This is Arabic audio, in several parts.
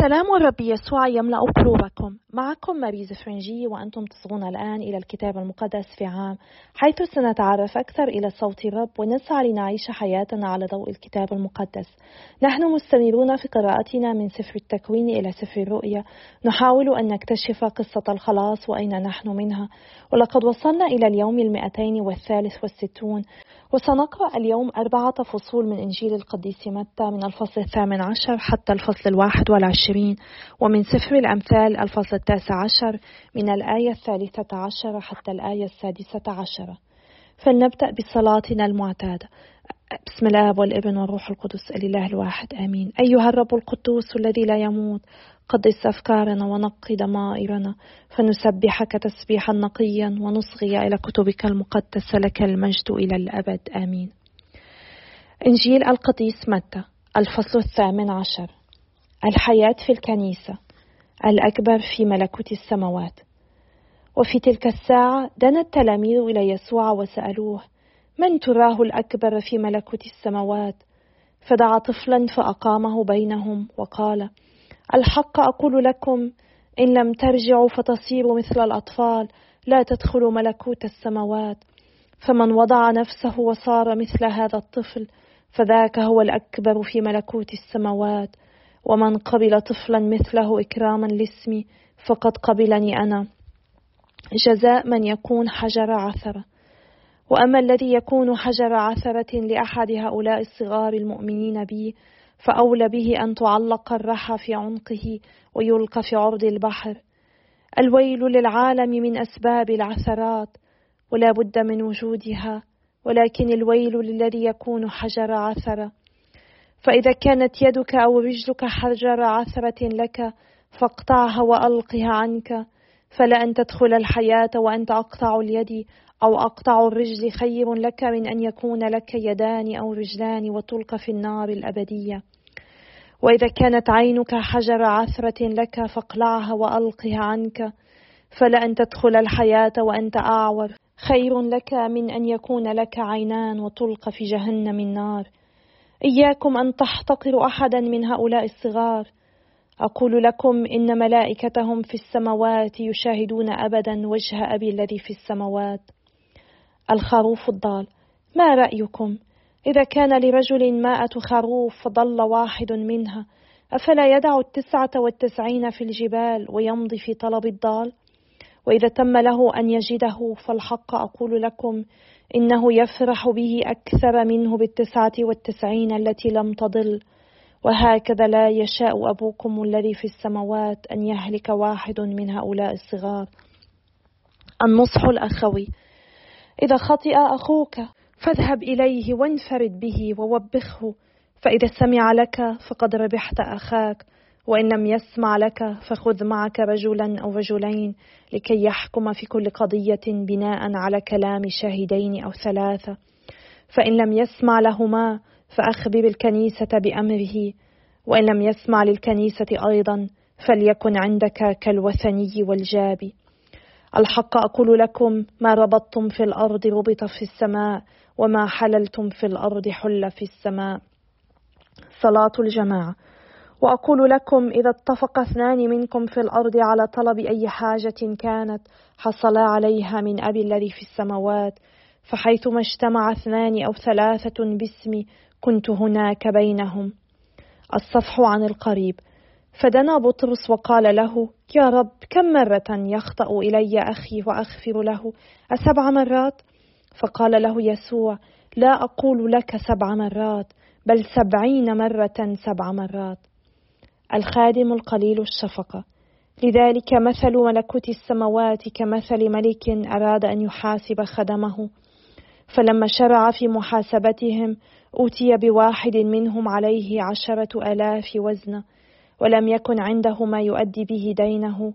سلام الرب يسوع يملأ قلوبكم. معكم ماريز فرنجي وأنتم تصغون الآن إلى الكتاب المقدس في عام، حيث سنتعرف أكثر إلى صوت الرب ونسعى لنعيش حياتنا على ضوء الكتاب المقدس. نحن مستمرون في قراءتنا من سفر التكوين إلى سفر الرؤيا، نحاول أن نكتشف قصة الخلاص وأين نحن منها، ولقد وصلنا إلى اليوم 263، وسنقرأ اليوم 4 فصول من إنجيل القديس متى من الفصل 18 حتى الفصل 21، ومن سفر الأمثال الفصل 19 من الآية 13 حتى الآية 16. فلنبدأ بصلاتنا المعتادة. بسم الآب والابن والروح القدس، الإله الواحد، آمين. أيها الرب القدوس الذي لا يموت، قدس أفكارنا ونقي ضمائرنا، فنسبحك تسبيحا نقيا ونصغي إلى كتبك المقدسة، لك المجد إلى الأبد، آمين. إنجيل القديس متى الفصل 18. الحياة في الكنيسة، الأكبر في ملكوت السماوات. وفي تلك الساعة دنا التلاميذ إلى يسوع وسألوه: من تراه الأكبر في ملكوت السماوات؟ فدعا طفلا فأقامه بينهم وقال: الحق أقول لكم، إن لم ترجعوا فتصيروا مثل الأطفال لا تدخلوا ملكوت السماوات. فمن وضع نفسه وصار مثل هذا الطفل فذاك هو الأكبر في ملكوت السماوات. ومن قبل طفلا مثله إكراما لاسمي فقد قبلني أنا. جزاء من يكون حجر عثرة. وأما الذي يكون حجر عثرة لأحد هؤلاء الصغار المؤمنين بي فأولى به أن تعلق الرحى في عنقه ويلقى في عرض البحر. الويل للعالم من أسباب العثرات، ولا بد من وجودها، ولكن الويل للذي يكون حجر عثرة. فإذا كانت يدك أو رجلك حجر عثرة لك فاقطعها وألقها عنك، فلا أن تدخل الحياة وأنت أقطع اليد أو أقطع الرجل خير لك من أن يكون لك يدان أو رجلان وتلقى في النار الأبدية. وإذا كانت عينك حجر عثرة لك فاقلعها وألقها عنك، فلا أن تدخل الحياة وأنت أعور خير لك من أن يكون لك عينان وتلقى في جهنم النار. إياكم أن تحتقروا أحدا من هؤلاء الصغار. أقول لكم إن ملائكتهم في السماوات يشاهدون أبدا وجه أبي الذي في السماوات. الخروف الضال. ما رأيكم؟ إذا كان لرجل 100 خروف فضل واحد منها، أفلا يدع 99 في الجبال ويمضي في طلب الضال؟ وإذا تم له أن يجده، فالحق أقول لكم إنه يفرح به أكثر منه 99 التي لم تضل. وهكذا لا يشاء أبوكم الذي في السماوات أن يهلك واحد من هؤلاء الصغار. النصح الأخوي. إذا خطئ أخوك فاذهب إليه وانفرد به ووبخه، فإذا سمع لك فقد ربحت أخاك، وإن لم يسمع لك فخذ معك رجلا أو رجلين لكي يحكم في كل قضية بناء على كلام شاهدين أو 3، فإن لم يسمع لهما فأخبر الكنيسة بأمره، وإن لم يسمع للكنيسة أيضا فليكن عندك كالوثني والجابي. الحق أقول لكم، ما ربطتم في الأرض ربط في السماء، وما حللتم في الأرض حل في السماء. صلاة الجماعة. وأقول لكم، إذا اتفق 2 منكم في الأرض على طلب أي حاجة كانت حصلا عليها من أبي الذي في السماوات. فحيثما اجتمع 2 أو 3 باسمي كنت هناك بينهم. الصفح عن القريب. فدنا بطرس وقال له: يا رب، كم مرة يخطأ إلي أخي وأغفر له؟ ال7 مرات؟ فقال له يسوع: لا أقول لك 7 مرات، بل 70 مرة 7 مرات. الخادم القليل الشفقة. لذلك مثل ملكوت السماوات كمثل ملك أراد أن يحاسب خدمه، فلما شرع في محاسبتهم أوتي بواحد منهم عليه 10,000 وزنة، ولم يكن عنده ما يؤدي به دينه،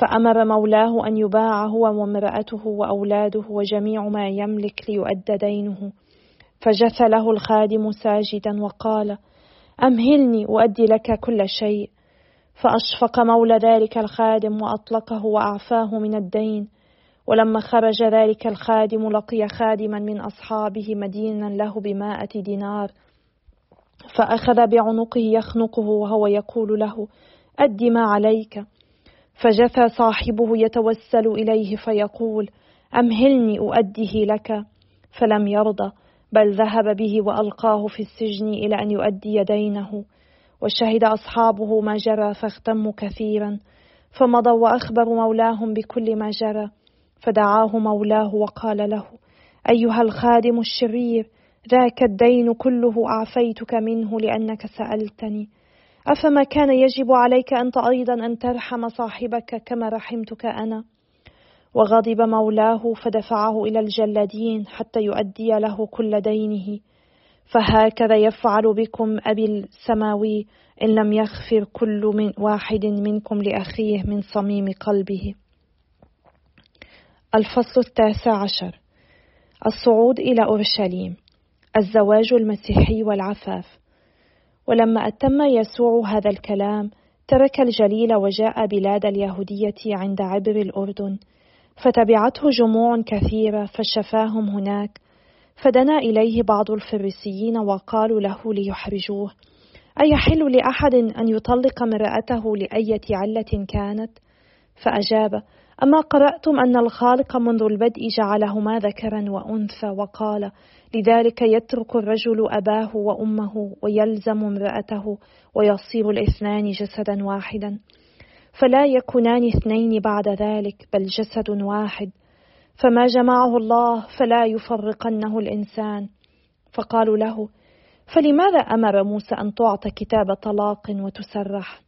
فأمر مولاه أن يباع هو وامرأته وأولاده وجميع ما يملك ليؤدى دينه. فجث له الخادم ساجدا وقال: أمهلني وأدي لك كل شيء. فأشفق مولى ذلك الخادم وأطلقه وأعفاه من الدين. ولما خرج ذلك الخادم لقي خادما من أصحابه مدينا له ب100 دينار، فأخذ بعنقه يخنقه وهو يقول له: أد ما عليك. فجثى صاحبه يتوسل إليه فيقول: أمهلني أؤديه لك. فلم يرضى، بل ذهب به وألقاه في السجن إلى أن يؤدي دينه. وشهد أصحابه ما جرى فاغتموا كثيرا، فمضوا وأخبروا مولاهم بكل ما جرى. فدعاه مولاه وقال له: أيها الخادم الشرير، ذاك الدين كله أعفيتك منه لأنك سألتني، أفما كان يجب عليك أنت أيضا أن ترحم صاحبك كما رحمتك أنا؟ وغضب مولاه فدفعه إلى الجلادين حتى يؤدي له كل دينه. فهكذا يفعل بكم أبي السماوي إن لم يغفر كل من واحد منكم لأخيه من صميم قلبه. الفصل 19: الصعود إلى أورشليم، الزواج المسيحي والعفاف. ولما أتم يسوع هذا الكلام ترك الجليل وجاء بلاد اليهودية عند عبر الأردن، فتبعته جموع كثيرة فشفاهم هناك. فدنا إليه بعض الفريسيين وقالوا له ليحرجوه: أيحل لأحد أن يطلق امرأته لأية علة كانت؟ فأجاب: أما قرأتم أن الخالق منذ البدء جعلهما ذكرا وأنثى، وقال: لذلك يترك الرجل أباه وأمه ويلزم امرأته ويصير الاثنان جسدا واحدا، فلا يكونان اثنين بعد ذلك بل جسد واحد، فما جمعه الله فلا يفرقنه الإنسان. فقالوا له: فلماذا أمر موسى أن تعطى كتاب طلاق وتسرح؟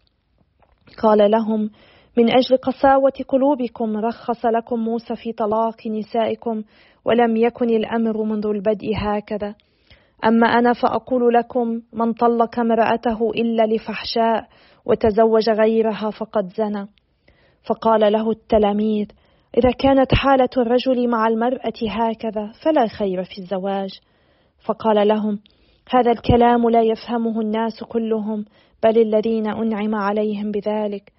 قال لهم: من أجل قساوة قلوبكم رخص لكم موسى في طلاق نسائكم، ولم يكن الأمر منذ البدء هكذا. أما أنا فأقول لكم: من طلق امرأته إلا لفحشاء وتزوج غيرها فقد زنى. فقال له التلاميذ: إذا كانت حالة الرجل مع المرأة هكذا فلا خير في الزواج. فقال لهم: هذا الكلام لا يفهمه الناس كلهم بل الذين أنعم عليهم بذلك.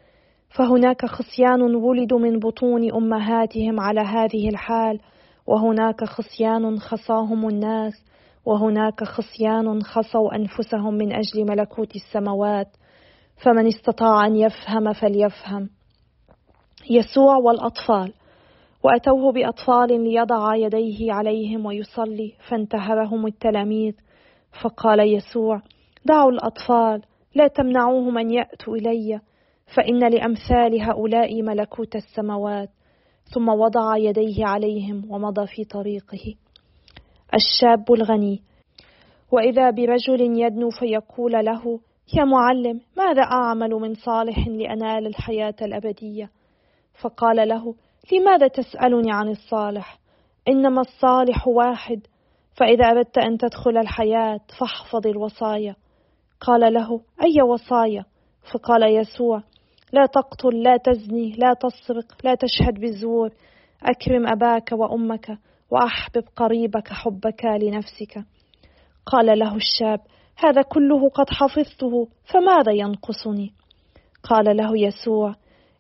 فهناك خصيان ولدوا من بطون أمهاتهم على هذه الحال، وهناك خصيان خصاهم الناس، وهناك خصيان خصوا أنفسهم من أجل ملكوت السماوات. فمن استطاع أن يفهم فليفهم. يسوع والأطفال. وأتوه بأطفال ليضع يديه عليهم ويصلي، فانتهرهم التلاميذ. فقال يسوع: دعوا الأطفال، لا تمنعوهم أن يأتوا إلي، فإن لأمثال هؤلاء ملكوت السماوات. ثم وضع يديه عليهم ومضى في طريقه. الشاب الغني. وإذا برجل يدنو فيقول له: يا معلم، ماذا أعمل من صالح لأنال الحياة الأبدية؟ فقال له: لماذا تسألني عن الصالح؟ إنما الصالح واحد، فإذا أردت أن تدخل الحياة فاحفظ الوصايا. قال له: أي وصايا؟ فقال يسوع: لا تقتل، لا تزني، لا تسرق، لا تشهد بالزور، أكرم أباك وأمك، وأحبب قريبك حبك لنفسك. قال له الشاب: هذا كله قد حفظته، فماذا ينقصني؟ قال له يسوع: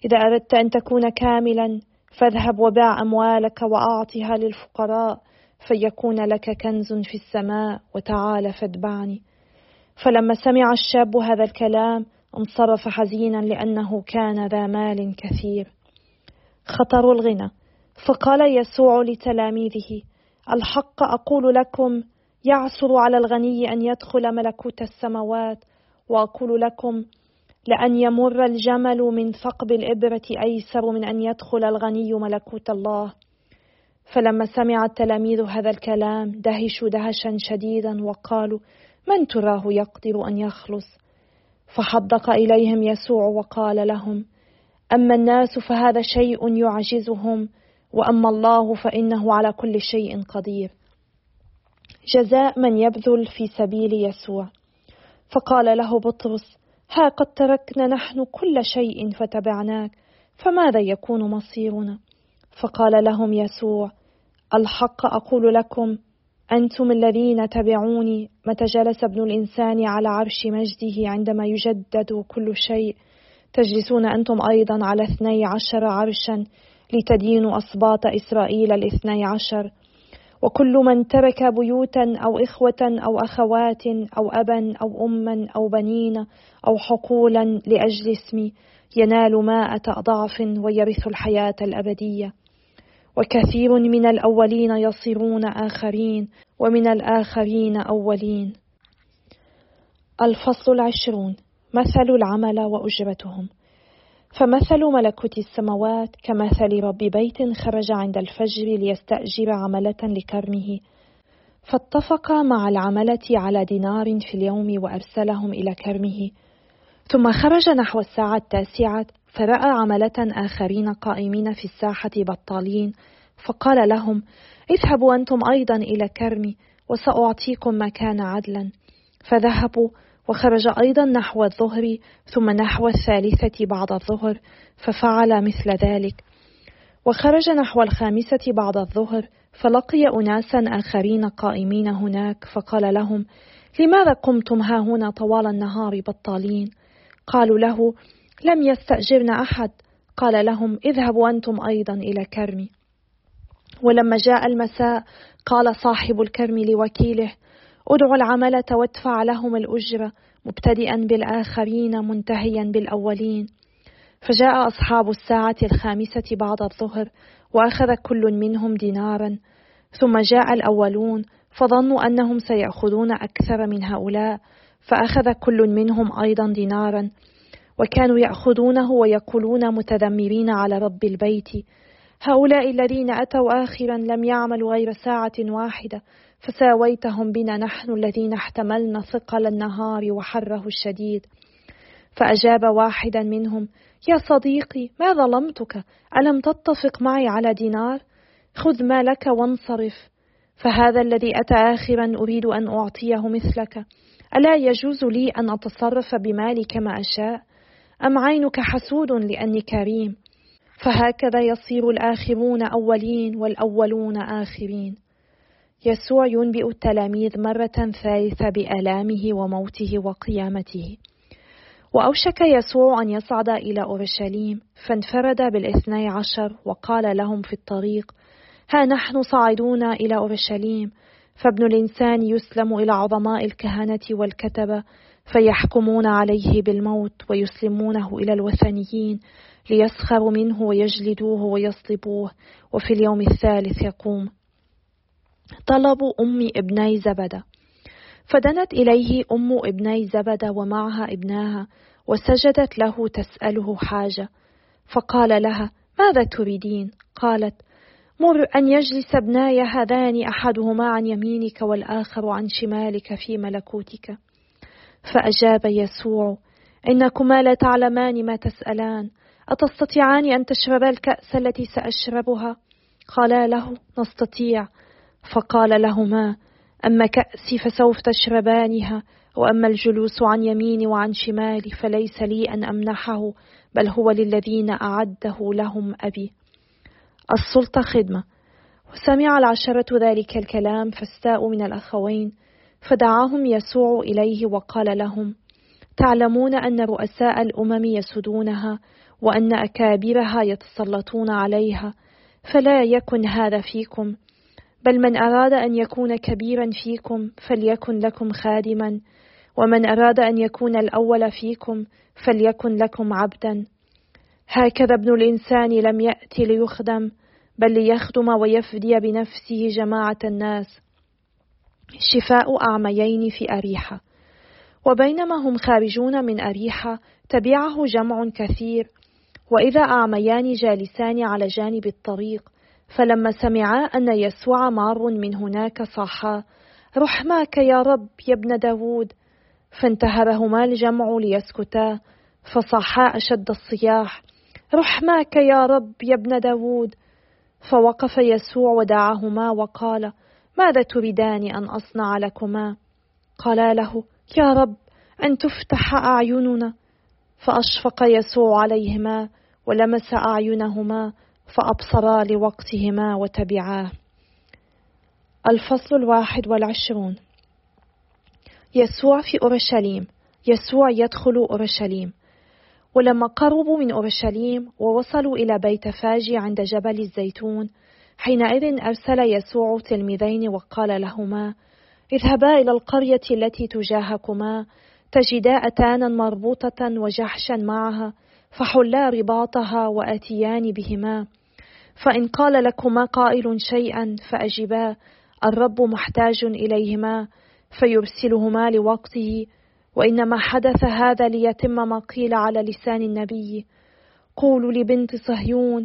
إذا أردت أن تكون كاملا فاذهب وباع أموالك وأعطها للفقراء فيكون لك كنز في السماء، وتعال فاتبعني. فلما سمع الشاب هذا الكلام انصرف حزينا لأنه كان ذا مال كثير. خطر الغنى. فقال يسوع لتلاميذه: الحق أقول لكم، يعسر على الغني أن يدخل ملكوت السماوات، وأقول لكم لأن يمر الجمل من ثقب الإبرة أيسر من أن يدخل الغني ملكوت الله. فلما سمع التلاميذ هذا الكلام دهشوا دهشا شديدا وقالوا: من تراه يقدر أن يخلص؟ فحدق إليهم يسوع وقال لهم: أما الناس فهذا شيء يعجزهم، وأما الله فإنه على كل شيء قدير. جزاء من يبذل في سبيل يسوع. فقال له بطرس: ها قد تركنا نحن كل شيء فتبعناك، فماذا يكون مصيرنا؟ فقال لهم يسوع: الحق أقول لكم، أنتم الذين تبعوني، متى جلس ابن الإنسان على عرش مجده عندما يجدد كل شيء، تجلسون أنتم أيضا على 12 عرشا لتدينوا أسباط إسرائيل 12، وكل من ترك بيوتا أو إخوة أو أخوات أو أبا أو أما أو بنين أو حقولا لأجل اسمي ينال 100 ضعف ويرث الحياة الأبدية. وكثير من الأولين يصيرون آخرين ومن الآخرين أولين. الفصل 20. مثل العمل وأجرتهم. فمثل ملكوت السماوات كمثل رب بيت خرج عند الفجر ليستأجر عملة لكرمه، فاتفق مع العملة على دينار في اليوم وأرسلهم إلى كرمه، ثم خرج نحو الساعة 9 فرأى عملة آخرين قائمين في الساحة بطالين، فقال لهم: اذهبوا أنتم أيضا إلى كرمي وسأعطيكم ما كان عدلا. فذهبوا، وخرج أيضا نحو الظهر ثم نحو 3 بعد الظهر ففعل مثل ذلك، وخرج نحو 5 بعد الظهر فلقي أناسا آخرين قائمين هناك، فقال لهم: لماذا قمتم هاهنا طوال النهار بطالين؟ قالوا له: لم يستأجرنا أحد. قال لهم: اذهبوا أنتم أيضا إلى كرمي. ولما جاء المساء قال صاحب الكرم لوكيله: ادعوا العملة وادفع لهم الأجرة، مبتدئا بالآخرين منتهيا بالأولين. فجاء أصحاب الساعة 5 بعد الظهر وأخذ كل منهم دينارا، ثم جاء الأولون فظنوا أنهم سيأخذون أكثر من هؤلاء، فأخذ كل منهم أيضا دينارا، وكانوا يأخذونه ويقولون متذمرين على رب البيت: هؤلاء الذين أتوا آخرا لم يعملوا غير 1 ساعة، فساويتهم بنا نحن الذين احتملنا ثقل النهار وحره الشديد. فأجاب واحدا منهم: يا صديقي، ما ظلمتك، ألم تتفق معي على دينار؟ خذ ما لك وانصرف. فهذا الذي أتى آخرا أريد أن أعطيه مثلك، ألا يجوز لي أن أتصرف بمالي كما أشاء؟ أم عينك حسود لأني كريم؟ فهكذا يصير الآخرون أولين والأولون آخرين. يسوع ينبئ التلاميذ مرة 3 بآلامه وموته وقيامته. وأوشك يسوع أن يصعد إلى أورشليم، فانفرد بال12 وقال لهم في الطريق: ها نحن صاعدون إلى أورشليم، فابن الإنسان يسلم إلى عظماء الكهنة والكتبة، فيحكمون عليه بالموت ويسلمونه إلى الوثنيين ليسخروا منه ويجلدوه ويصلبوه، وفي اليوم الثالث يقوم. طلب أم ابني زبدة. فدنت إليه أم ابني زبدة ومعها ابناها، وسجدت له تسأله حاجة. فقال لها: ماذا تريدين؟ قالت: مر أن يجلس ابناي هذان أحدهما عن يمينك والآخر عن شمالك في ملكوتك. فأجاب يسوع: إنكما لا تعلمان ما تسألان، أتستطيعان أن تشربا الكأس التي سأشربها؟ قالا له: نستطيع. فقال لهما: أما كأسي فسوف تشربانها، وأما الجلوس عن يميني وعن شمالي فليس لي أن أمنحه، بل هو للذين أعده لهم أبي. السلطة خدمة. وسمع 10 ذلك الكلام فاستاءوا من الأخوين، فدعاهم يسوع إليه وقال لهم: تعلمون أن رؤساء الأمم يسدونها، وأن أكابرها يتسلطون عليها، فلا يكن هذا فيكم، بل من أراد أن يكون كبيرا فيكم فليكن لكم خادما، ومن أراد أن يكون الأول فيكم فليكن لكم عبدا. هكذا ابن الإنسان لم يأتي ليخدم، بل ليخدم ويفدي بنفسه جماعة الناس. شفاء أعميين في أريحة. وبينما هم خارجون من أريحة تبعه جمع كثير، وإذا أعميان جالسان على جانب الطريق، فلما سمعا أن يسوع مار من هناك صاحا: رحماك يا رب يا ابن داود. فانتهرهما الجمع ليسكتا، فصاحا أشد الصياح: رحماك يا رب يا ابن داود. فوقف يسوع ودعاهما وقال: ماذا تريدان أن أصنع لكما؟ قالا له: يا رب، أن تفتح أعيننا. فأشفق يسوع عليهما ولمس أعينهما، فأبصرا لوقتهما وتبعاه. الفصل 21. يسوع في أورشليم. يسوع يدخل أورشليم. ولما قربوا من أورشليم ووصلوا إلى بيت فاجي عند جبل الزيتون، حينئذ أرسل يسوع تلميذين وقال لهما: اذهبا إلى القرية التي تجاهكما تجدا أتانا مربوطة وجحشا معها، فحلا رباطها وآتيان بهما. فإن قال لكما قائل شيئا فأجبا: الرب محتاج إليهما، فيرسلهما لوقته. وإنما حدث هذا ليتم ما قيل على لسان النبي: قولوا لبنت صهيون: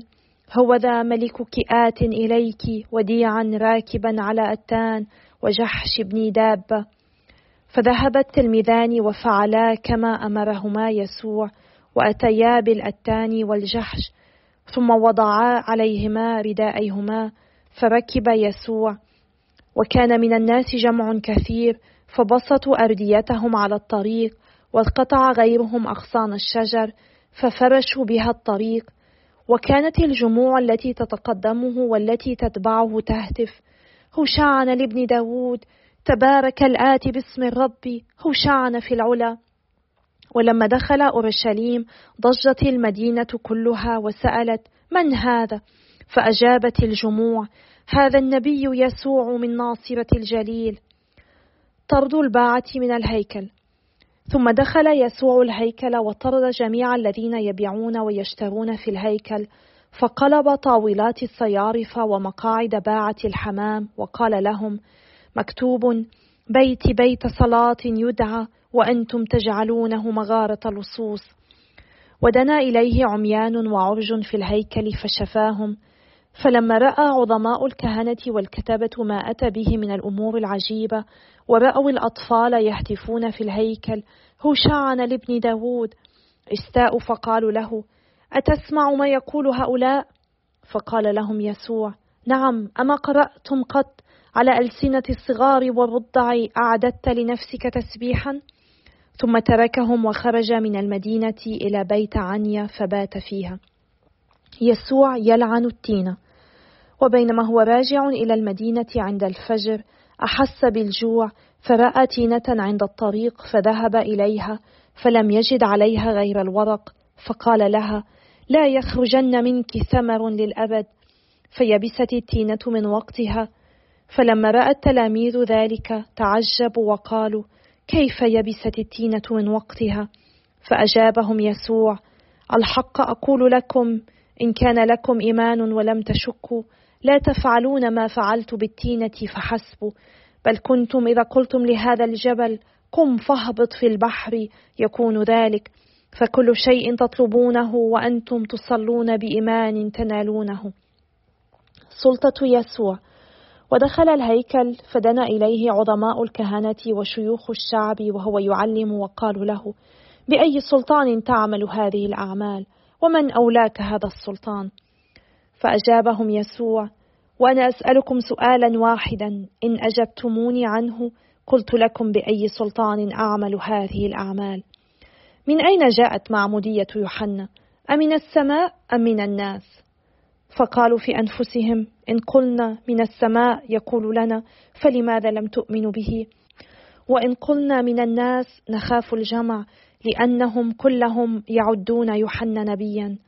هوذا ملكك آت إليك وديعا راكبا على أتان وجحش ابن دابة. فذهب التلميذان وفعلا كما أمرهما يسوع، وأتيا بالأتان والجحش، ثم وضعا عليهما رداءيهما، فركب يسوع. وكان من الناس جمع كثير، فبسطوا أرديتهم على الطريق، وقطع غيرهم أغصان الشجر ففرشوا بها الطريق. وكانت الجموع التي تتقدمه والتي تتبعه تهتف: هوشعنا لابن داود، تبارك الآتي باسم الرب، هوشعنا في العلا. ولما دخل أورشليم ضجت المدينة كلها وسألت: من هذا؟ فأجابت الجموع: هذا النبي يسوع من ناصرة الجليل. طرد الباعة من الهيكل. ثم دخل يسوع الهيكل وطرد جميع الذين يبيعون ويشترون في الهيكل، فقلب طاولات الصيارف ومقاعد باعة الحمام، وقال لهم: مكتوب: بيتي بيت صلاة يدعى، وأنتم تجعلونه مغارة لصوص. ودنا إليه عميان وعرج في الهيكل فشفاهم. فلما رأى عظماء الكهنة والكتبة ما أتى به من الأمور العجيبة، ورأوا الأطفال يهتفون في الهيكل: هوشعنا لابن داود، استاءوا فقالوا له: أتسمع ما يقول هؤلاء؟ فقال لهم يسوع: نعم، أما قرأتم قط على ألسنة الصغار والرضع أعددت لنفسك تسبيحا؟ ثم تركهم وخرج من المدينة إلى بيت عنيا فبات فيها. يسوع يلعن التينة. وبينما هو راجع إلى المدينة عند الفجر أحس بالجوع، فرأى تينة عند الطريق فذهب إليها، فلم يجد عليها غير الورق، فقال لها: لا يخرجن منك ثمر للأبد. فيبست التينة من وقتها. فلما رأى التلاميذ ذلك تعجبوا وقالوا: كيف يبست التينة من وقتها؟ فأجابهم يسوع: الحق أقول لكم، إن كان لكم إيمان ولم تشكوا لا تفعلون ما فعلت بالتينة فحسب، بل كنتم إذا قلتم لهذا الجبل قم فاهبط في البحر يكون ذلك. فكل شيء تطلبونه وأنتم تصلون بإيمان تنالونه. سلطة يسوع. ودخل الهيكل فدنا إليه عظماء الكهنة وشيوخ الشعب وهو يعلم، وقالوا له: بأي سلطان تعمل هذه الأعمال؟ ومن أولاك هذا السلطان؟ فأجابهم يسوع: وأنا أسألكم سؤالا واحدا، إن أجبتموني عنه قلت لكم بأي سلطان أعمل هذه الأعمال. من أين جاءت معمودية يوحنا؟ أمن السماء أم من الناس؟ فقالوا في أنفسهم: إن قلنا من السماء يقول لنا: فلماذا لم تؤمنوا به؟ وإن قلنا من الناس نخاف الجمع، لأنهم كلهم يعدون يوحنا نبيا.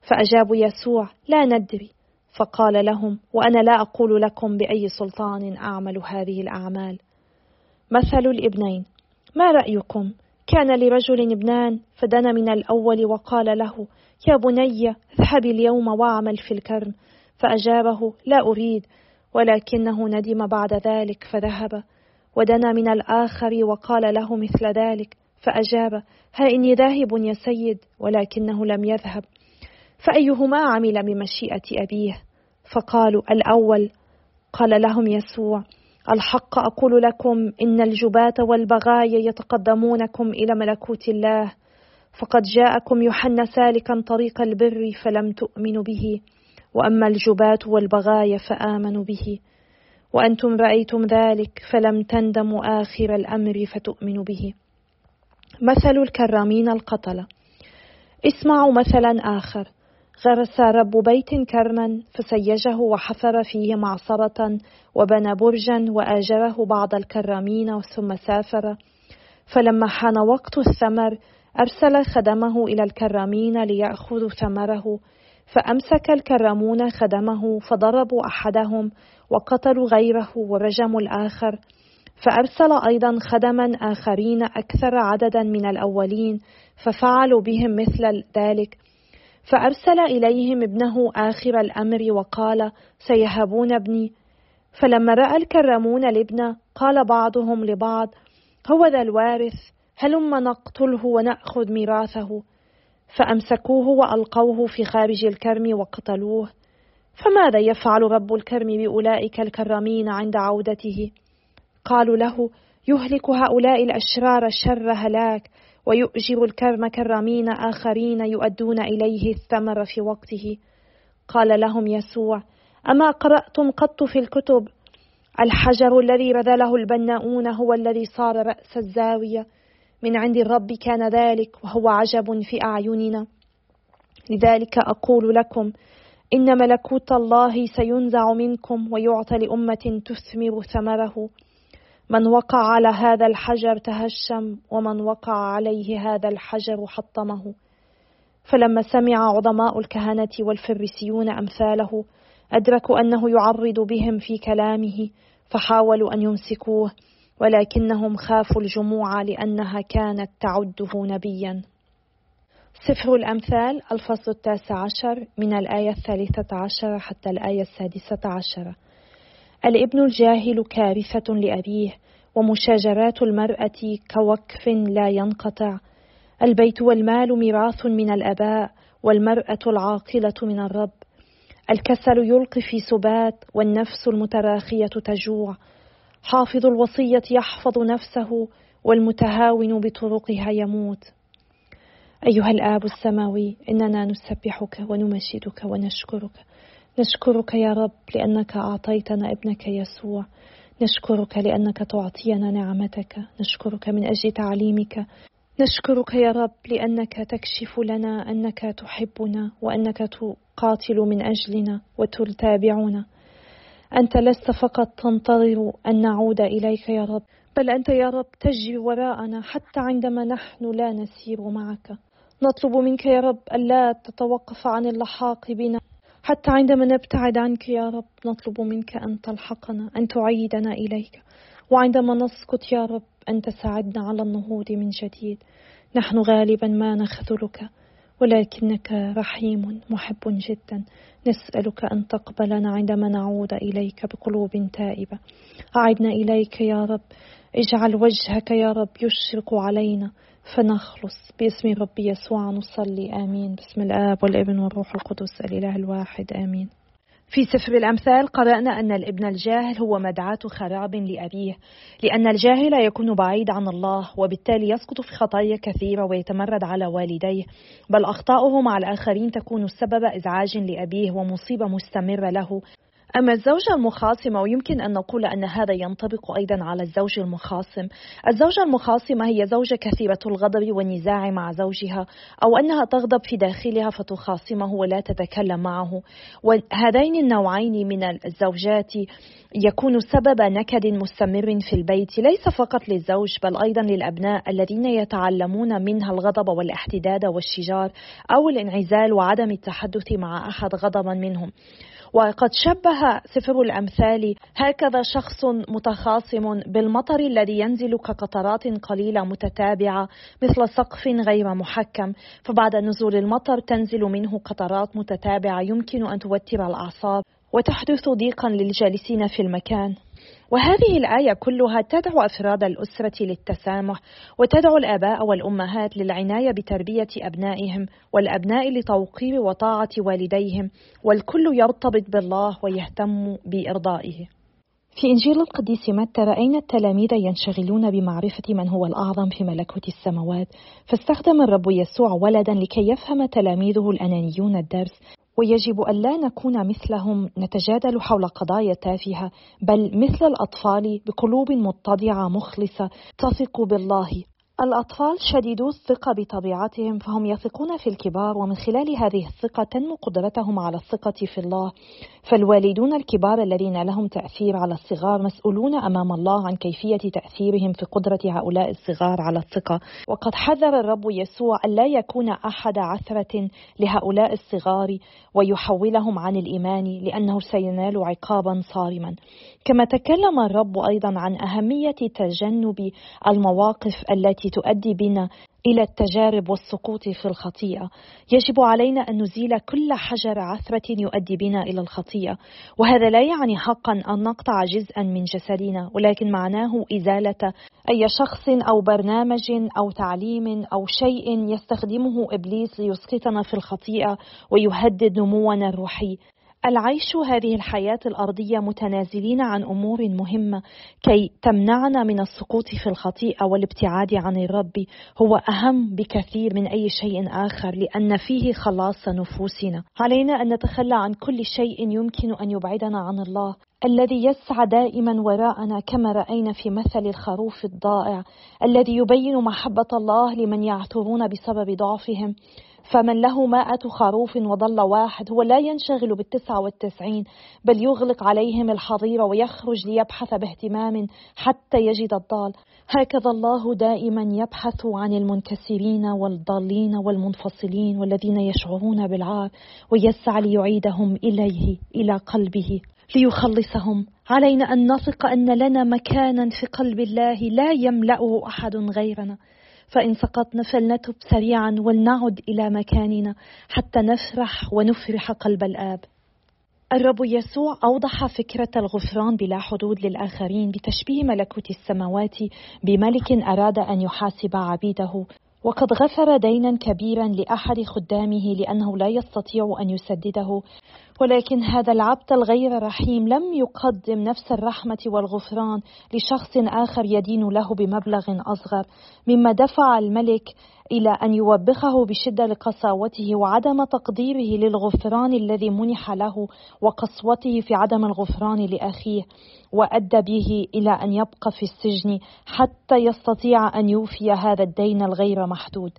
فأجابوا يسوع: لا ندري. فقال لهم: وأنا لا أقول لكم بأي سلطان أعمل هذه الأعمال. مثل الابنين. ما رأيكم؟ كان لرجل ابنان، فدنا من الأول وقال له: يا بني اذهب اليوم واعمل في الكرم. فأجابه: لا أريد. ولكنه ندم بعد ذلك فذهب. ودنا من الآخر وقال له مثل ذلك، فأجاب: ها إني ذاهب يا سيد. ولكنه لم يذهب. فأيهما عمل بمشيئة أبيه؟ فقالوا: الأول. قال لهم يسوع: الحق أقول لكم، إن الجباة والبغايا يتقدمونكم إلى ملكوت الله. فقد جاءكم يوحنا سالكا طريق البر فلم تؤمنوا به، وأما الجباة والبغايا فآمنوا به. وأنتم رأيتم ذلك فلم تندموا آخر الأمر فتؤمنوا به. مثل الكرامين القتلة. اسمعوا مثلا آخر: غرس رب بيت كرما، فسيجه وحفر فيه معصرة، وبنى برجا وآجره بعض الكرامين، ثم سافر. فلما حان وقت الثمر أرسل خدمه إلى الكرامين ليأخذوا ثمره، فأمسك الكرامون خدمه فضربوا أحدهم وقتلوا غيره ورجموا الآخر، فأرسل أيضا خدما آخرين أكثر عددا من الأولين ففعلوا بهم مثل ذلك، فأرسل إليهم ابنه آخر الأمر وقال سيهبون ابني. فلما رأى الكرامون الابن قال بعضهم لبعض هو ذا الوارث، هلما نقتله ونأخذ ميراثه. فأمسكوه وألقوه في خارج الكرم وقتلوه. فماذا يفعل رب الكرم بأولئك الكرامين عند عودته؟ قالوا له يهلك هؤلاء الأشرار شر هلاك ويؤجر الكرم كرامين آخرين يؤدون إليه الثمر في وقته. قال لهم يسوع أما قرأتم قط في الكتب الحجر الذي بذله البناؤون هو الذي صار رأس الزاوية؟ من عند الرب كان ذلك، وهو عجب في أعيننا. لذلك أقول لكم إن ملكوت الله سينزع منكم ويعطى لأمة تثمر ثمره. من وقع على هذا الحجر تهشم، ومن وقع عليه هذا الحجر حطمه. فلما سمع عظماء الكهنة والفريسيون أمثاله أدركوا أنه يعرض بهم في كلامه، فحاولوا أن يمسكوه، ولكنهم خافوا الجموع لأنها كانت تعده نبيا. سفر الأمثال الفصل 19 من الآية 13 حتى الآية 16. الابن الجاهل كارثة لأبيه، ومشاجرات المرأة كوقف لا ينقطع. البيت والمال ميراث من الآباء، والمرأة العاقلة من الرب. الكسل يلقي في سبات، والنفس المتراخية تجوع. حافظ الوصية يحفظ نفسه، والمتهاون بطرقها يموت. أيها الآب السماوي، إننا نسبحك ونمجدك ونشكرك. نشكرك يا رب لأنك أعطيتنا ابنك يسوع. نشكرك لأنك تعطينا نعمتك. نشكرك من أجل تعليمك. نشكرك يا رب لأنك تكشف لنا أنك تحبنا، وأنك تقاتل من أجلنا وتتابعنا. أنت لست فقط تنتظر أن نعود إليك يا رب، بل أنت يا رب تجري وراءنا حتى عندما نحن لا نسير معك. نطلب منك يا رب ألا تتوقف عن اللحاق بنا حتى عندما نبتعد عنك يا رب. نطلب منك أن تلحقنا، أن تعيدنا إليك، وعندما نسقط يا رب أن تساعدنا على النهوض من جديد. نحن غالبا ما نخذلك، ولكنك رحيم محب جدا. نسألك أن تقبلنا عندما نعود إليك بقلوب تائبة. أعدنا إليك يا رب، اجعل وجهك يا رب يشرق علينا فنخلص. باسم ربي يسوع نصلي، آمين. باسم الآب والابن والروح القدس الإله الواحد، آمين. في سفر الأمثال قرأنا أن الابن الجاهل هو مدعاة خراب لأبيه، لأن الجاهل يكون بعيد عن الله، وبالتالي يسقط في خطايا كثيرة ويتمرد على والديه، بل أخطاؤه مع الآخرين تكون سبب إزعاج لأبيه ومصيبة مستمرة له. أما الزوجة المخاصمة، ويمكن أن نقول أن هذا ينطبق أيضا على الزوج المخاصم. الزوجة المخاصمة هي زوجة كثيرة الغضب والنزاع مع زوجها، أو أنها تغضب في داخلها فتخاصمه ولا تتكلم معه. وهذين النوعين من الزوجات يكون سبب نكد مستمر في البيت، ليس فقط للزوج بل أيضا للأبناء الذين يتعلمون منها الغضب والاحتداد والشجار أو الانعزال وعدم التحدث مع أحد غضبا منهم. وقد شبه سفر الأمثال هكذا شخص متخاصم بالمطر الذي ينزل كقطرات قليلة متتابعة مثل سقف غير محكم، فبعد نزول المطر تنزل منه قطرات متتابعة يمكن أن توتر الأعصاب وتحدث ضيقا للجالسين في المكان. وهذه الآية كلها تدعو أفراد الأسرة للتسامح، وتدعو الآباء والأمهات للعناية بتربية أبنائهم، والأبناء لتوقير وطاعة والديهم، والكل يرتبط بالله ويهتم بإرضائه. في إنجيل القديس متى رأينا التلاميذ ينشغلون بمعرفة من هو الأعظم في ملكوت السماوات، فاستخدم الرب يسوع ولدا لكي يفهم تلاميذه الأنانيون الدرس. ويجب أن لا نكون مثلهم نتجادل حول قضايا تافهة، بل مثل الأطفال بقلوب متضعة مخلصة تثق بالله. الأطفال شديدو الثقة بطبيعتهم، فهم يثقون في الكبار، ومن خلال هذه الثقة تنمو قدرتهم على الثقة في الله. فالوالدون الكبار الذين لهم تأثير على الصغار مسؤولون أمام الله عن كيفية تأثيرهم في قدرة هؤلاء الصغار على الثقة. وقد حذر الرب يسوع ألا يكون أحد عثرة لهؤلاء الصغار ويحولهم عن الإيمان، لأنه سينال عقابا صارما. كما تكلم الرب أيضا عن أهمية تجنب المواقف التي تؤدي بنا إلى التجارب والسقوط في الخطيئة. يجب علينا أن نزيل كل حجر عثرة يؤدي بنا إلى الخطيئة، وهذا لا يعني حقا أن نقطع جزءا من جسدنا، ولكن معناه إزالة أي شخص أو برنامج أو تعليم أو شيء يستخدمه إبليس ليسقطنا في الخطيئة ويهدد نمونا الروحي. العيش هذه الحياة الأرضية متنازلين عن أمور مهمة كي تمنعنا من السقوط في الخطيئة والابتعاد عن الرب هو أهم بكثير من أي شيء آخر، لأن فيه خلاص نفوسنا. علينا أن نتخلى عن كل شيء يمكن أن يبعدنا عن الله الذي يسعى دائما وراءنا، كما رأينا في مثل الخروف الضائع الذي يبين محبة الله لمن يعثرون بسبب ضعفهم. فمن له 100 خروف وضل واحد هو لا ينشغل بال99، بل يغلق عليهم الحظيرة ويخرج ليبحث باهتمام حتى يجد الضال. هكذا الله دائما يبحث عن المنكسرين والضالين والمنفصلين والذين يشعرون بالعار، ويسعى ليعيدهم إليه، إلى قلبه، ليخلصهم. علينا أن نثق أن لنا مكانا في قلب الله لا يملأه أحد غيرنا، فإن سقطنا فلنتب سريعا ولنعد إلى مكاننا حتى نفرح ونفرح قلب الآب. الرب يسوع أوضح فكرة الغفران بلا حدود للآخرين بتشبيه ملكوت السماوات بملك أراد أن يحاسب عبيده، وقد غفر دينا كبيرا لأحد خدامه لأنه لا يستطيع أن يسدده، ولكن هذا العبد الغير رحيم لم يقدم نفس الرحمة والغفران لشخص آخر يدين له بمبلغ أصغر، مما دفع الملك إلى أن يوبخه بشدة لقساوته وعدم تقديره للغفران الذي منح له وقسوته في عدم الغفران لأخيه، وأدى به إلى أن يبقى في السجن حتى يستطيع أن يوفي هذا الدين الغير محدود.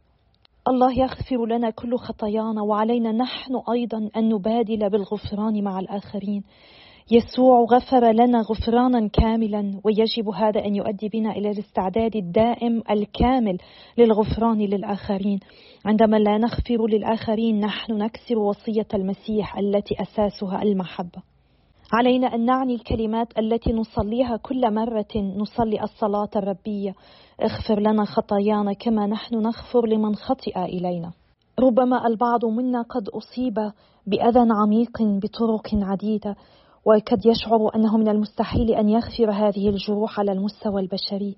الله يغفر لنا كل خطايانا، وعلينا نحن أيضا أن نبادل بالغفران مع الآخرين. يسوع غفر لنا غفرانا كاملا، ويجب هذا أن يؤدي بنا إلى الاستعداد الدائم الكامل للغفران للآخرين. عندما لا نغفر للآخرين نحن نكسر وصية المسيح التي أساسها المحبة. علينا أن نعني الكلمات التي نصليها كل مرة نصلي الصلاة الربية: اغفر لنا خطايانا كما نحن نغفر لمن خطئ إلينا. ربما البعض منا قد أصيب بأذى عميق بطرق عديدة، وقد يشعر أنه من المستحيل أن يغفر هذه الجروح على المستوى البشري.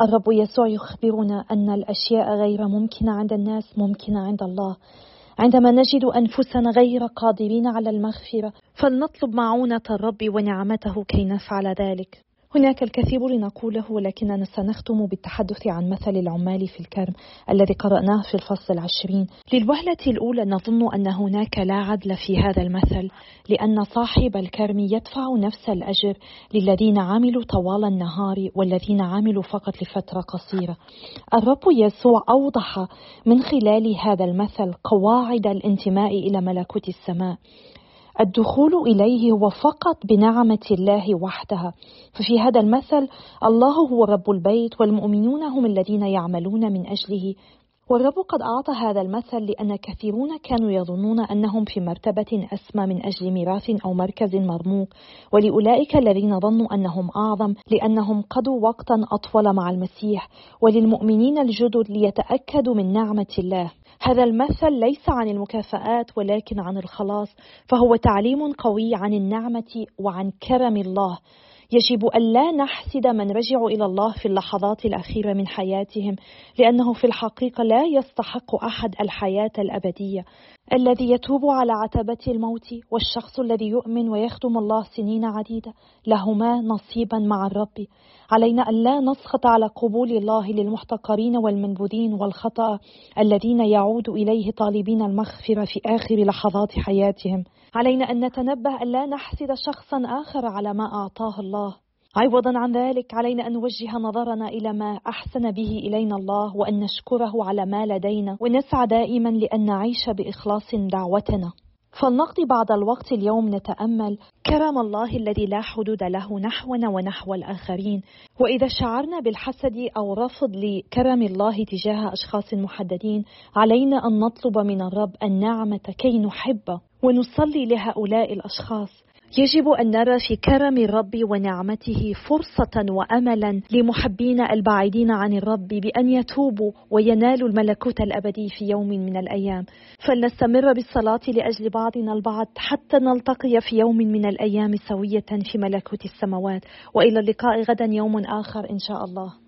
الرب يسوع يخبرنا أن الأشياء غير ممكنة عند الناس ممكنة عند الله. عندما نجد أنفسنا غير قادرين على المغفرة فلنطلب معونة الرب ونعمته كي نفعل ذلك. هناك الكثير لنقوله، ولكننا سنختم بالتحدث عن مثل العمال في الكرم الذي قرأناه في الفصل 20. للوهلة الأولى نظن أن هناك لا عدل في هذا المثل، لأن صاحب الكرم يدفع نفس الأجر للذين عملوا طوال النهار والذين عملوا فقط لفترة قصيرة. الرب يسوع أوضح من خلال هذا المثل قواعد الانتماء إلى ملكوت السماء. الدخول إليه هو فقط بنعمة الله وحدها، ففي هذا المثل الله هو رب البيت والمؤمنون هم الذين يعملون من أجله. والرب قد أعطى هذا المثل لأن كثيرون كانوا يظنون أنهم في مرتبة أسمى من أجل ميراث أو مركز مرموق، ولأولئك الذين ظنوا أنهم أعظم لأنهم قضوا وقتا أطول مع المسيح، وللمؤمنين الجدد ليتأكدوا من نعمة الله. هذا المثل ليس عن المكافآت ولكن عن الخلاص، فهو تعليم قوي عن النعمة وعن كرم الله. يجب ألا نحسد من رجعوا إلى الله في اللحظات الأخيرة من حياتهم، لأنه في الحقيقة لا يستحق أحد الحياة الأبدية. الذي يتوب على عتبة الموت والشخص الذي يؤمن ويخدم الله سنين عديدة لهما نصيبا مع الرب. علينا ألا نسخط على قبول الله للمحتقرين والمنبوذين والخطأ الذين يعود إليه طالبين المغفرة في آخر لحظات حياتهم. علينا أن نتنبه ألا نحسد شخصا آخر على ما أعطاه الله. عوضا عن ذلك علينا أن نوجه نظرنا إلى ما أحسن به إلينا الله، وأن نشكره على ما لدينا، ونسعى دائما لأن نعيش بإخلاص دعوتنا. فلنقضي بعض الوقت اليوم نتأمل كرم الله الذي لا حدود له نحونا ونحو الآخرين. وإذا شعرنا بالحسد أو رفض لكرم الله تجاه أشخاص محددين، علينا أن نطلب من الرب النعمة كي نحبه ونصلي لهؤلاء الأشخاص. يجب أن نرى في كرم الرب ونعمته فرصة وأملا لمحبين البعيدين عن الرب بأن يتوبوا وينالوا الملكوت الأبدي في يوم من الأيام. فلنستمر بالصلاة لأجل بعضنا البعض حتى نلتقي في يوم من الأيام سوية في ملكوت السماوات. وإلى اللقاء غدا يوم آخر إن شاء الله.